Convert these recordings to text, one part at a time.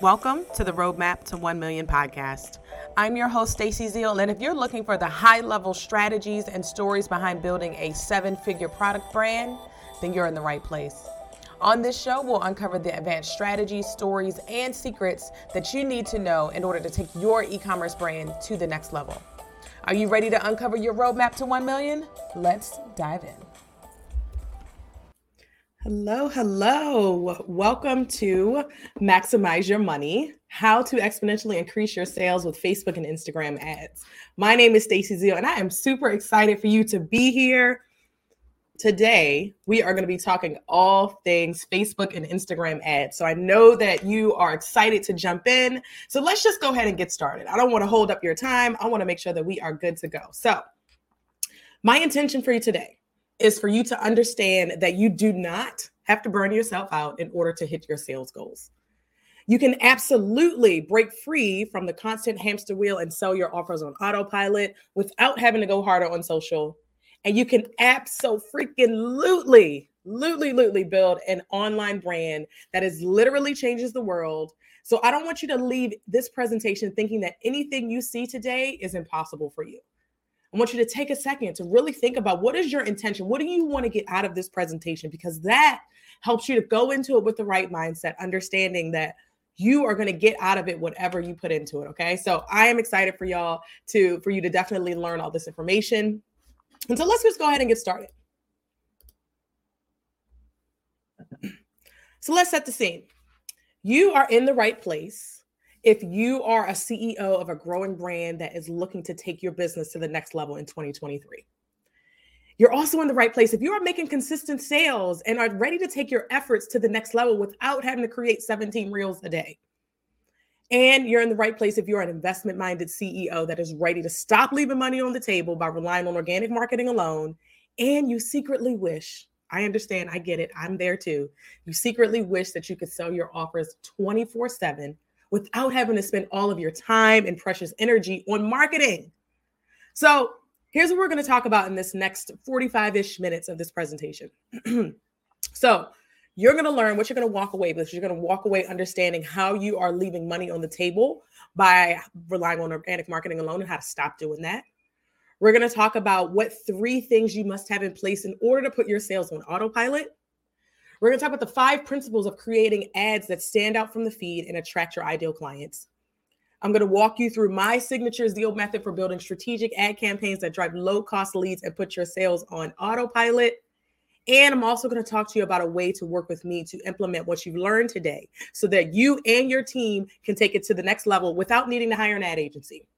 Welcome to the Roadmap to $1 Million podcast. I'm your host, Stacy Zeal, and if you're looking for the high-level strategies and stories behind building a seven-figure product brand, then you're in the right place. On this show, we'll uncover the advanced strategies, stories, and secrets that you need to know in order to take your e-commerce brand to the next level. Are you ready to uncover your Roadmap to $1 Million? Let's dive in. Hello. Welcome to Maximize Your Money, how to exponentially increase your sales with Facebook and Instagram ads. My name is Stacy Zeal, and I am super excited for you to be here. Today, we are going to be talking all things Facebook and Instagram ads. So I know that you are excited to jump in. So let's just go ahead and get started. I don't want to hold up your time. I want to make sure that we are good to go. So my intention for you today is for you to understand that you do not have to burn yourself out in order to hit your sales goals. You can absolutely break free from the constant hamster wheel and sell your offers on autopilot without having to go harder on social. And you can absolutely build an online brand that is literally changes the world. So I don't want you to leave this presentation thinking that anything you see today is impossible for you. I want you to take a second to really think about what is your intention? What do you want to get out of this presentation? Because that helps you to go into it with the right mindset, understanding that you are going to get out of it whatever you put into it, okay? So I am excited for y'all for you to definitely learn all this information. And so let's just go ahead and get started. So let's set the scene. You are in the right place if you are a CEO of a growing brand that is looking to take your business to the next level in 2023. You're also in the right place if you are making consistent sales and are ready to take your efforts to the next level without having to create 17 reels a day. And you're in the right place if you're an investment-minded CEO that is ready to stop leaving money on the table by relying on organic marketing alone. And you secretly wish, I understand, I get it, I'm there too. You secretly wish that you could sell your offers 24/7 without having to spend all of your time and precious energy on marketing. So here's what we're going to talk about in this next 45-ish minutes of this presentation. So you're going to learn what you're going to walk away with. You're going to walk away understanding how you are leaving money on the table by relying on organic marketing alone and how to stop doing that. We're going to talk about what three things you must have in place in order to put your sales on autopilot. We're going to talk about the five principles of creating ads that stand out from the feed and attract your ideal clients. I'm going to walk you through my signature Zeal Method for building strategic ad campaigns that drive low-cost leads and put your sales on autopilot. And I'm also going to talk to you about a way to work with me to implement what you've learned today so that you and your team can take it to the next level without needing to hire an ad agency.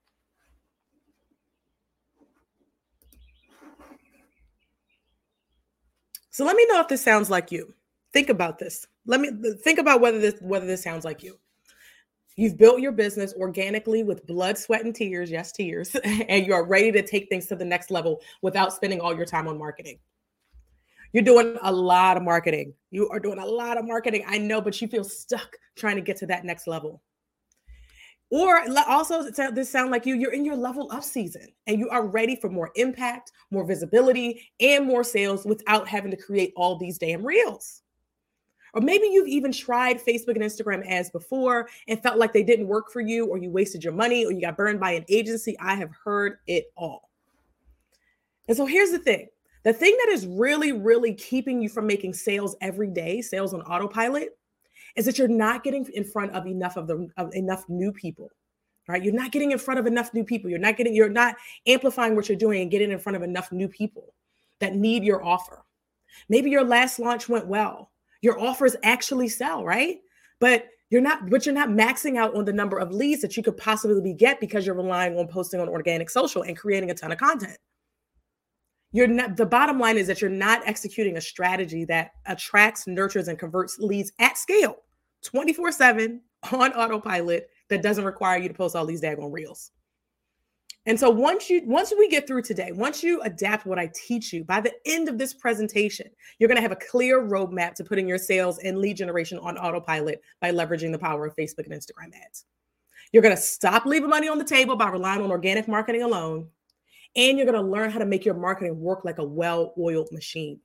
So let me know if this sounds like you. Think about this. Let me think about whether this sounds like you. You've built your business organically with blood, sweat, and tears. Yes, tears. And you are ready to take things to the next level without spending all your time on marketing. You're doing a lot of marketing. You are doing a lot of marketing. I know, but you feel stuck trying to get to that next level. Or also, this sounds like you. You're in your level up season and you are ready for more impact, more visibility, and more sales without having to create all these damn reels. Or maybe you've even tried Facebook and Instagram ads before and felt like they didn't work for you, or you wasted your money, or you got burned by an agency. I have heard it all. And so here's the thing. The thing that is really, really keeping you from making sales every day, sales on autopilot, is that you're not getting in front of enough new people, right? You're not getting in front of enough new people. You're not amplifying what you're doing and getting in front of enough new people that need your offer. Maybe your last launch went well. Your offers actually sell, right? But you're not maxing out on the number of leads that you could possibly get because you're relying on posting on organic social and creating a ton of content. The bottom line is that you're not executing a strategy that attracts, nurtures, and converts leads at scale, 24/7 on autopilot, that doesn't require you to post all these daggone reels. And so once we get through today, once you adapt what I teach you, by the end of this presentation, you're going to have a clear roadmap to putting your sales and lead generation on autopilot by leveraging the power of Facebook and Instagram ads. You're going to stop leaving money on the table by relying on organic marketing alone, and you're going to learn how to make your marketing work like a well-oiled machine.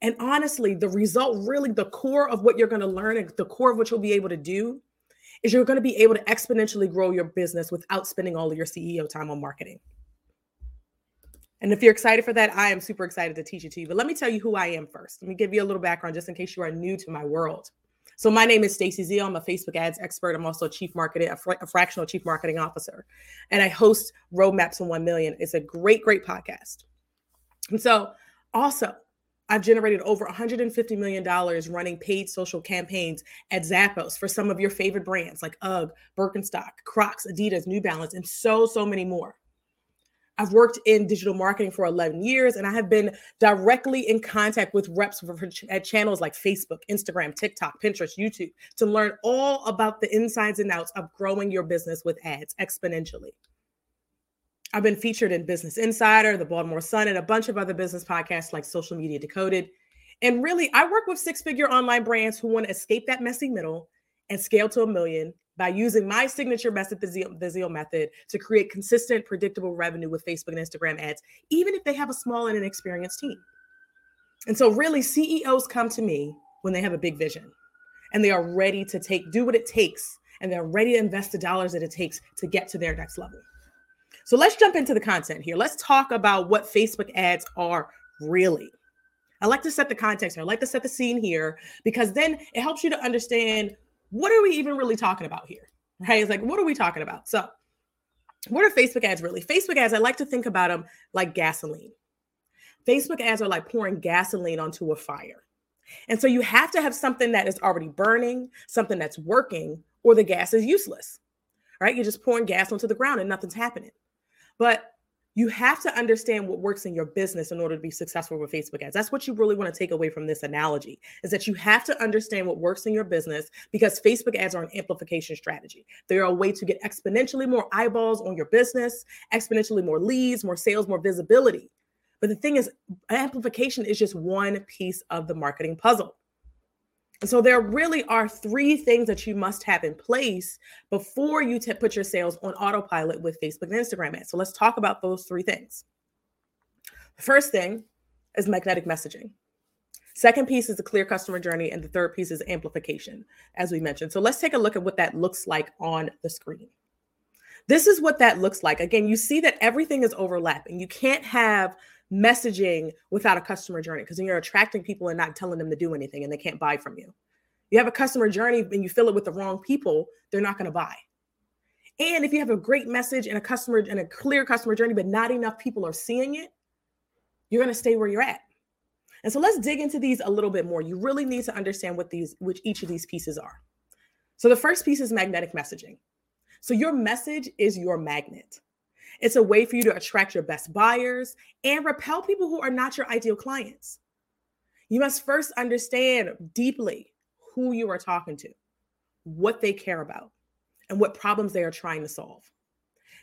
And honestly, the result, really the core of what you're going to learn and the core of what you'll be able to do is you're going to be able to exponentially grow your business without spending all of your CEO time on marketing. And if you're excited for that, I am super excited to teach it to you. But let me tell you who I am first. Let me give you a little background just in case you are new to my world. So my name is Stacy Zeal. I'm a Facebook ads expert. I'm also a fractional chief marketing officer. And I host Roadmap to $1 Million. It's a great, great podcast. And so also, I've generated over $150 million running paid social campaigns at Zappos for some of your favorite brands like UGG, Birkenstock, Crocs, Adidas, New Balance, and so many more. I've worked in digital marketing for 11 years, and I have been directly in contact with reps at channels like Facebook, Instagram, TikTok, Pinterest, YouTube to learn all about the insides and outs of growing your business with ads exponentially. I've been featured in Business Insider, The Baltimore Sun, and a bunch of other business podcasts like Social Media Decoded. And really, I work with six-figure online brands who want to escape that messy middle and scale to $1 million by using my signature method, the Zeal Method, to create consistent, predictable revenue with Facebook and Instagram ads, even if they have a small and inexperienced team. And so really, CEOs come to me when they have a big vision and they are ready to do what it takes, and they're ready to invest the dollars that it takes to get to their next level. So let's jump into the content here. Let's talk about what Facebook ads are really. I like to set the context here. I like to set the scene here because then it helps you to understand, what are we even really talking about here, right? It's like, what are we talking about? So what are Facebook ads really? Facebook ads, I like to think about them like gasoline. Facebook ads are like pouring gasoline onto a fire. And so you have to have something that is already burning, something that's working, or the gas is useless, right? You're just pouring gas onto the ground and nothing's happening. But you have to understand what works in your business in order to be successful with Facebook ads. That's what you really want to take away from this analogy, is that you have to understand what works in your business, because Facebook ads are an amplification strategy. They are a way to get exponentially more eyeballs on your business, exponentially more leads, more sales, more visibility. But the thing is, amplification is just one piece of the marketing puzzle. And so there really are three things that you must have in place before you put your sales on autopilot with Facebook and Instagram ads. So let's talk about those three things. The first thing is magnetic messaging. Second piece is a clear customer journey. And the third piece is amplification, as we mentioned. So let's take a look at what that looks like on the screen. This is what that looks like. Again, you see that everything is overlapping. You can't have messaging without a customer journey, because then you're attracting people and not telling them to do anything, and they can't buy from you. You have a customer journey and you fill it with the wrong people, they're not going to buy. And if you have a great message and a clear customer journey, but not enough people are seeing it, you're going to stay where you're at. And so let's dig into these a little bit more. You really need to understand which each of these pieces are. So the first piece is magnetic messaging. So your message is your magnet. It's a way for you to attract your best buyers and repel people who are not your ideal clients. You must first understand deeply who you are talking to, what they care about, and what problems they are trying to solve.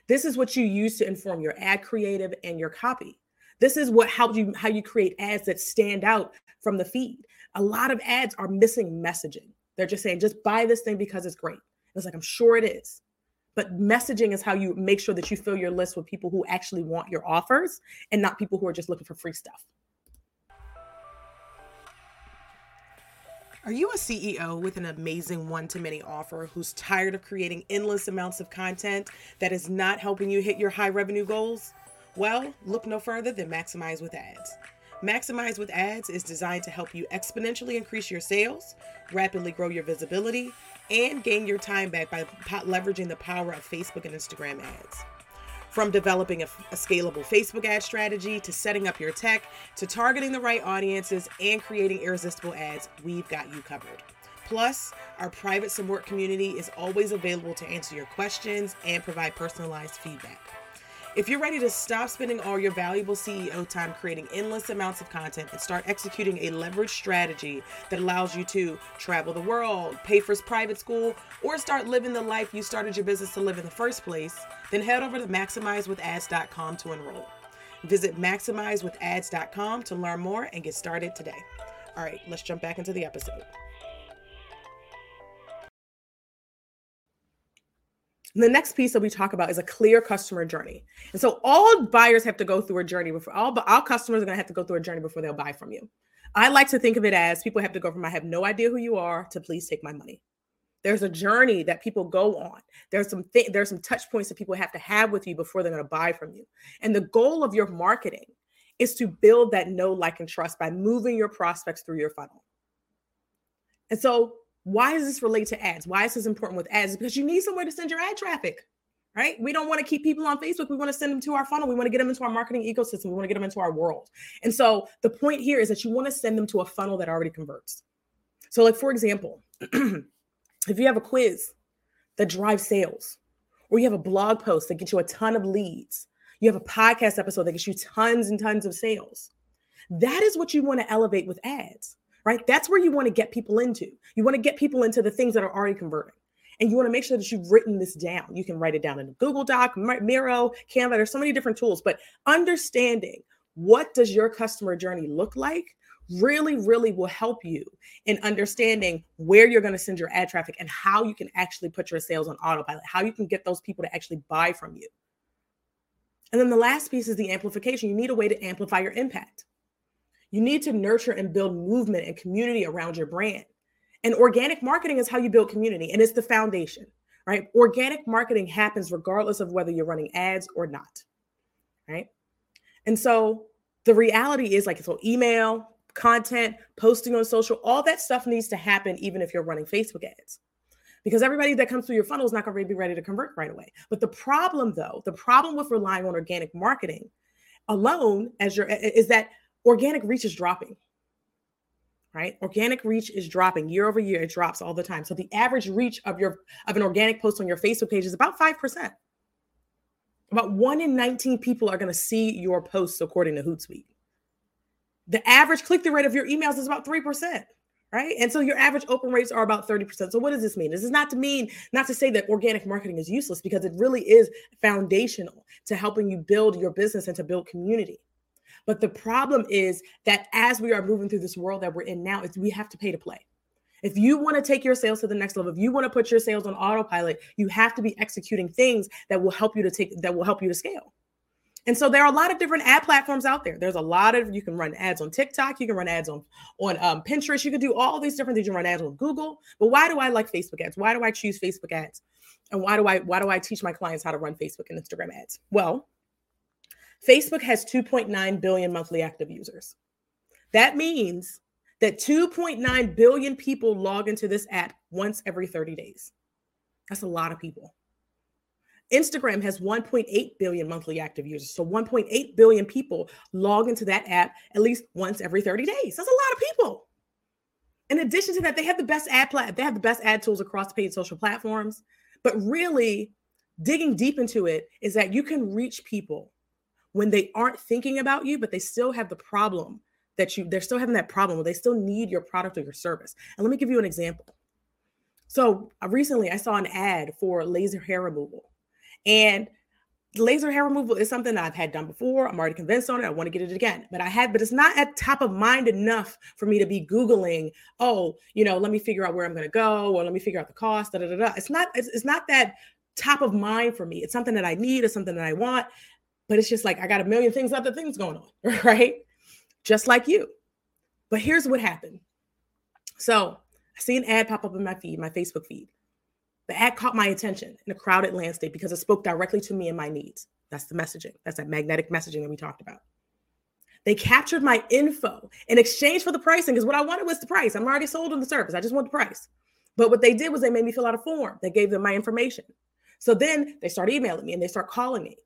This is what you use to inform your ad creative and your copy. This is how you create ads that stand out from the feed. A lot of ads are missing messaging. They're just saying, just buy this thing because it's great. It's like, I'm sure it is. But messaging is how you make sure that you fill your list with people who actually want your offers and not people who are just looking for free stuff. Are you a CEO with an amazing one-to-many offer who's tired of creating endless amounts of content that is not helping you hit your high revenue goals? Well, look no further than Maximize with Ads. Maximize with Ads is designed to help you exponentially increase your sales, rapidly grow your visibility, and gain your time back by leveraging the power of Facebook and Instagram ads. From developing a scalable Facebook ad strategy, to setting up your tech, to targeting the right audiences and creating irresistible ads, we've got you covered. Plus, our private support community is always available to answer your questions and provide personalized feedback. If you're ready to stop spending all your valuable CEO time creating endless amounts of content and start executing a leveraged strategy that allows you to travel the world, pay for private school, or start living the life you started your business to live in the first place, then head over to MaximizeWithAds.com to enroll. Visit MaximizeWithAds.com to learn more and get started today. All right, let's jump back into the episode. And the next piece that we talk about is a clear customer journey. And so all buyers have to go through a journey before all customers are going to have to go through a journey before they'll buy from you. I like to think of it as people have to go from, I have no idea who you are, to please take my money. There's a journey that people go on. There's some touch points that people have to have with you before they're going to buy from you. And the goal of your marketing is to build that know, like, and trust by moving your prospects through your funnel. And so why does this relate to ads? Why is this important with ads? Because you need somewhere to send your ad traffic, right? We don't want to keep people on Facebook. We want to send them to our funnel. We want to get them into our marketing ecosystem. We want to get them into our world. And so the point here is that you want to send them to a funnel that already converts. So, like, for example, if you have a quiz that drives sales, or you have a blog post that gets you a ton of leads, you have a podcast episode that gets you tons and tons of sales, that is what you want to elevate with ads, right? That's where you want to get people into. You want to get people into the things that are already converting. And you want to make sure that you've written this down. You can write it down in a Google Doc, Miro, Canva. There's so many different tools, but understanding what does your customer journey look like really, really will help you in understanding where you're going to send your ad traffic and how you can actually put your sales on autopilot, how you can get those people to actually buy from you. And then the last piece is the amplification. You need a way to amplify your impact. You need to nurture and build movement and community around your brand. And organic marketing is how you build community, and it's the foundation, right? Organic marketing happens regardless of whether you're running ads or not, right? And so the reality is, like, so email, content, posting on social, all that stuff needs to happen even if you're running Facebook ads, because everybody that comes through your funnel is not going to be ready to convert right away. But the problem, though, the problem with relying on organic marketing alone is that organic reach is dropping, right? Organic reach is dropping year over year. It drops all the time. So the average reach of an organic post on your Facebook page is about 5%. About 1 in 19 people are going to see your posts, according to Hootsuite. The average click-through rate of your emails is about 3%, right? And so your average open rates are about 30%. So what does this mean? This is not to say that organic marketing is useless, because it really is foundational to helping you build your business and to build community. But the problem is that as we are moving through this world that we're in now, we have to pay to play. If you want to take your sales to the next level, if you want to put your sales on autopilot, you have to be executing things that will help you to scale. And so there are a lot of different ad platforms out there. You can run ads on TikTok. You can run ads on Pinterest. You can do all these different things. You can run ads on Google. But why do I like Facebook ads? Why do I choose Facebook ads? And why do I teach my clients how to run Facebook and Instagram ads? Well, Facebook has 2.9 billion monthly active users. That means that 2.9 billion people log into this app once every 30 days. That's a lot of people. Instagram has 1.8 billion monthly active users. So 1.8 billion people log into that app at least once every 30 days. That's a lot of people. In addition to that, they have the best ad tools across paid social platforms. But really, digging deep into it is that you can reach people when they aren't thinking about you, but they still have the problem they're still having that problem where they still need your product or your service. And let me give you an example. So recently I saw an ad for laser hair removal. And laser hair removal is something I've had done before. I'm already convinced on it. I want to get it again, but it's not at top of mind enough for me to be Googling, let me figure out where I'm going to go, or let me figure out the cost. Da, da, da, da. It's not that top of mind for me. It's something that I need. It's something that I want, but it's just like, I got a million other things going on, right? Just like you. But here's what happened. So I see an ad pop up in my feed, my Facebook feed. The ad caught my attention in a crowded landscape because it spoke directly to me and my needs. That's the messaging. That's that magnetic messaging that we talked about. They captured my info in exchange for the pricing, because what I wanted was the price. I'm already sold on the service. I just want the price. But what they did was they made me fill out a form. They gave them my information. So then they start emailing me and they start calling me,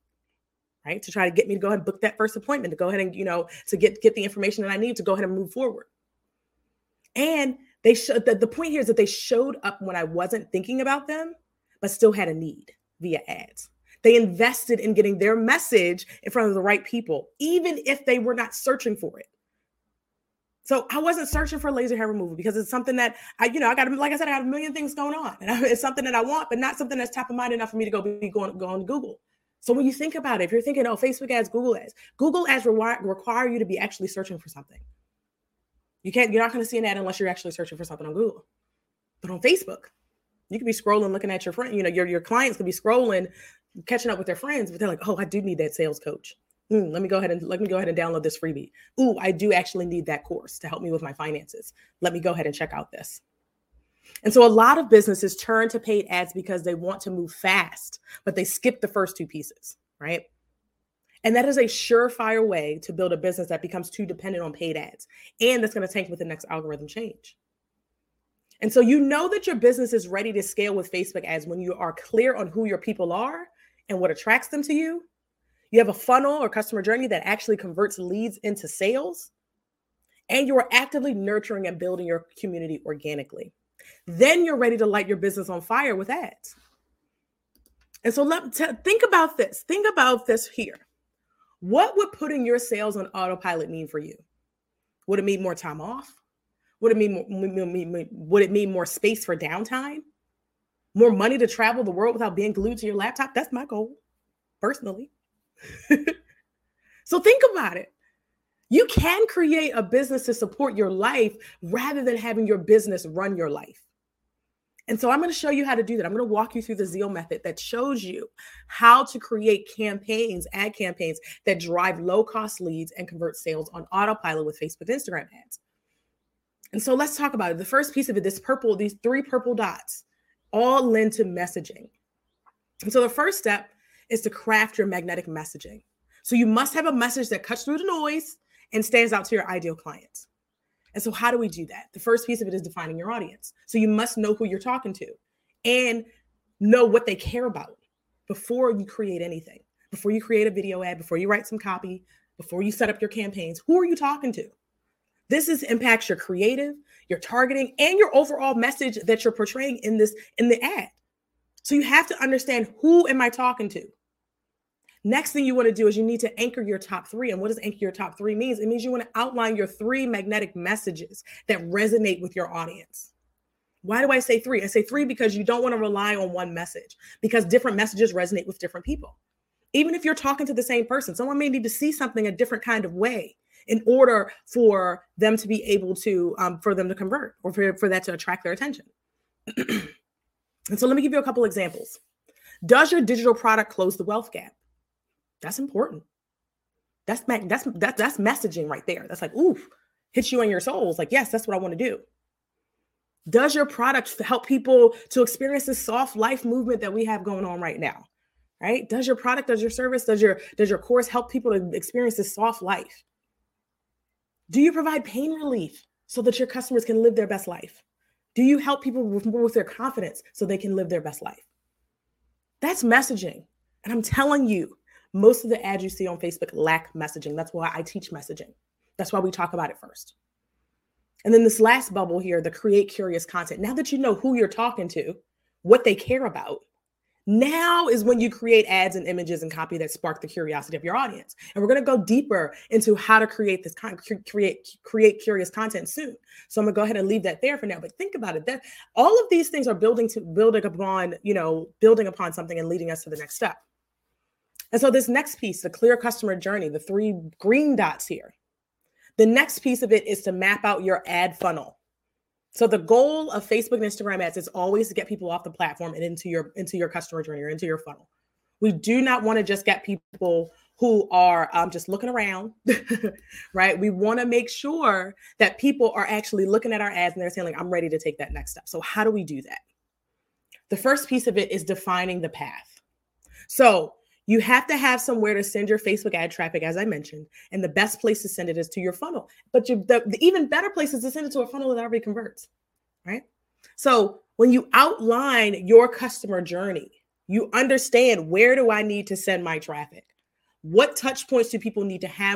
right, to try to get me to go ahead and book that first appointment, to go ahead and, to get the information that I need to go ahead and move forward. And they showed that the point here is that they showed up when I wasn't thinking about them, but still had a need via ads. They invested in getting their message in front of the right people, even if they were not searching for it. So I wasn't searching for laser hair removal because it's something that I got a million things going on, and it's something that I want, but not something that's top of mind enough for me to go on Google. So when you think about it, if you're thinking, Facebook ads, Google ads require you to be actually searching for something. You're not going to see an ad unless you're actually searching for something on Google. But on Facebook, you could be scrolling, looking at your friend, your clients could be scrolling, catching up with their friends, but they're like, I do need that sales coach. Let me go ahead and download this freebie. I do actually need that course to help me with my finances. Let me go ahead and check out this. And so a lot of businesses turn to paid ads because they want to move fast, but they skip the first two pieces, right? And that is a surefire way to build a business that becomes too dependent on paid ads. And that's going to tank with the next algorithm change. And so you know that your business is ready to scale with Facebook ads when you are clear on who your people are and what attracts them to you. You have a funnel or customer journey that actually converts leads into sales. And you are actively nurturing and building your community organically. Then you're ready to light your business on fire with ads. And so think about this. Think about this here. What would putting your sales on autopilot mean for you? Would it mean more time off? Would it mean more space for downtime? More money to travel the world without being glued to your laptop? That's my goal, personally. So think about it. You can create a business to support your life rather than having your business run your life. And so I'm going to show you how to do that. I'm going to walk you through the Zeal method that shows you how to create campaigns, ad campaigns that drive low-cost leads and convert sales on autopilot with Facebook, Instagram ads. And so let's talk about it. The first piece of it, these three purple dots, all lend to messaging. And so the first step is to craft your magnetic messaging. So you must have a message that cuts through the noise and stands out to your ideal clients. And so how do we do that? The first piece of it is defining your audience. So you must know who you're talking to and know what they care about before you create anything, before you create a video ad, before you write some copy, before you set up your campaigns. Who are you talking to? This impacts your creative, your targeting, and your overall message that you're portraying in the ad. So you have to understand, who am I talking to? Next thing you want to do is you need to anchor your top three. And what does anchor your top three means? It means you want to outline your three magnetic messages that resonate with your audience. Why do I say three? I say three because you don't want to rely on one message, because different messages resonate with different people. Even if you're talking to the same person, someone may need to see something a different kind of way in order for them to be able to, for them to convert or for that to attract their attention. And so let me give you a couple examples. Does your digital product close the wealth gap? That's important. That's messaging right there. That's like, ooh, hits you in your soul. Like, yes, that's what I want to do. Does your product help people to experience this soft life movement that we have going on right now? Right? Does your product, does your service, does your course help people to experience this soft life? Do you provide pain relief so that your customers can live their best life? Do you help people with their confidence so they can live their best life? That's messaging. And I'm telling you, most of the ads you see on Facebook lack messaging. That's why I teach messaging. That's why we talk about it first. And then this last bubble here, the create curious content. Now that you know who you're talking to, what they care about, now is when you create ads and images and copy that spark the curiosity of your audience. And we're going to go deeper into how to create this create curious content soon. So I'm going to go ahead and leave that there for now. But think about it. That all of these things are building upon something and leading us to the next step. And so this next piece, the clear customer journey, the three green dots here, the next piece of it is to map out your ad funnel. So the goal of Facebook and Instagram ads is always to get people off the platform and into your customer journey or into your funnel. We do not want to just get people who are just looking around, right? We want to make sure that people are actually looking at our ads and they're saying, like, I'm ready to take that next step. So how do we do that? The first piece of it is defining the path. So you have to have somewhere to send your Facebook ad traffic, as I mentioned, and the best place to send it is to your funnel. But the even better place is to send it to a funnel that already converts, right? So when you outline your customer journey, you understand, where do I need to send my traffic? What touch points do people need to have